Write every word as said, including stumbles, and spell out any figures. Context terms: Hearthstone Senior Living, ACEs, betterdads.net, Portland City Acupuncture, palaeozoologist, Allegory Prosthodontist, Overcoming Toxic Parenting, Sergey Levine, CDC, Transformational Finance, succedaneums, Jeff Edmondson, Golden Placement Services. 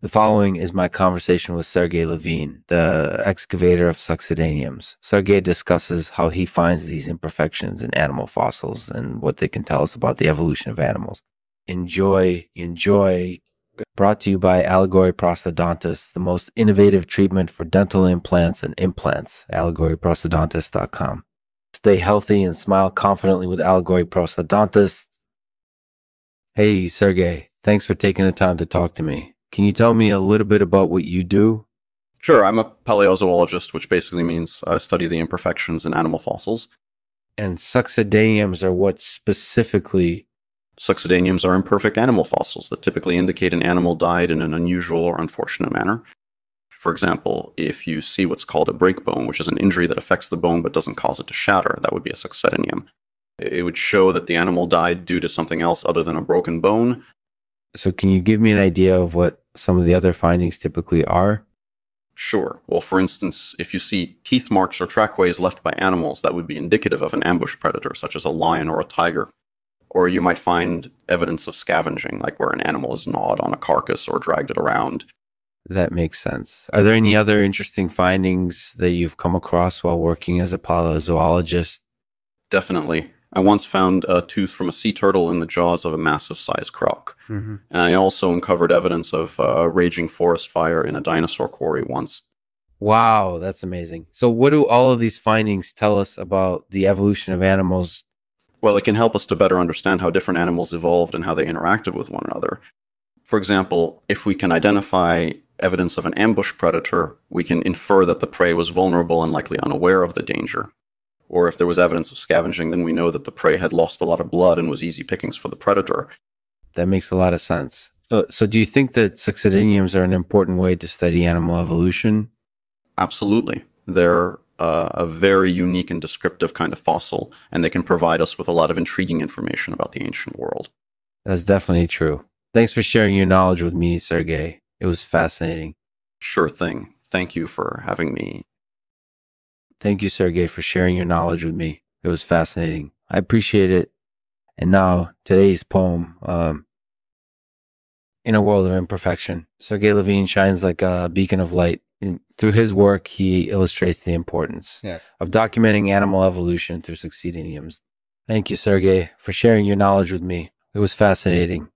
The following is my conversation with Sergey Levine, the excavator of succedaneums. Sergey discusses how he finds these imperfections in animal fossils and what they can tell us about the evolution of animals. Enjoy, enjoy. Brought to you by Allegory Prosthodontist, the most innovative treatment for dental implants and implants, allegory prosthodontist dot com. Stay healthy and smile confidently with Allegory Prosthodontist. Hey, Sergey, thanks for taking the time to talk to me. Can you tell me a little bit about what you do? Sure. I'm a palaeozoologist, which basically means I study the imperfections in animal fossils. And succedaneums are what specifically? Succedaneums are imperfect animal fossils that typically indicate an animal died in an unusual or unfortunate manner. For example, if you see what's called a break bone, which is an injury that affects the bone but doesn't cause it to shatter, that would be a succedaneum. It would show that the animal died due to something else other than a broken bone. So can you give me an idea of what some of the other findings typically are? Sure. Well, for instance, if you see teeth marks or trackways left by animals, that would be indicative of an ambush predator, such as a lion or a tiger. Or you might find evidence of scavenging, like where an animal is gnawed on a carcass or dragged it around. That makes sense. Are there any other interesting findings that you've come across while working as a palaeozoologist? Definitely. I once found a tooth from a sea turtle in the jaws of a massive-sized croc. Mm-hmm. And I also uncovered evidence of a raging forest fire in a dinosaur quarry once. Wow, that's amazing. So what do all of these findings tell us about the evolution of animals? Well, it can help us to better understand how different animals evolved and how they interacted with one another. For example, if we can identify evidence of an ambush predator, we can infer that the prey was vulnerable and likely unaware of the danger. Or if there was evidence of scavenging, then we know that the prey had lost a lot of blood and was easy pickings for the predator. That makes a lot of sense. So, so do you think that succedaneums are an important way to study animal evolution? Absolutely. They're uh, a very unique and descriptive kind of fossil, and they can provide us with a lot of intriguing information about the ancient world. That's definitely true. Thanks for sharing your knowledge with me, Sergey. It was fascinating. Sure thing. Thank you for having me. Thank you, Sergey, for sharing your knowledge with me. It was fascinating. I appreciate it. And now, today's poem, um, In a World of Imperfection. Sergey Levine shines like a beacon of light. And through his work, he illustrates the importance yeah. of documenting animal evolution through succedaneums. Thank you, Sergey, for sharing your knowledge with me. It was fascinating.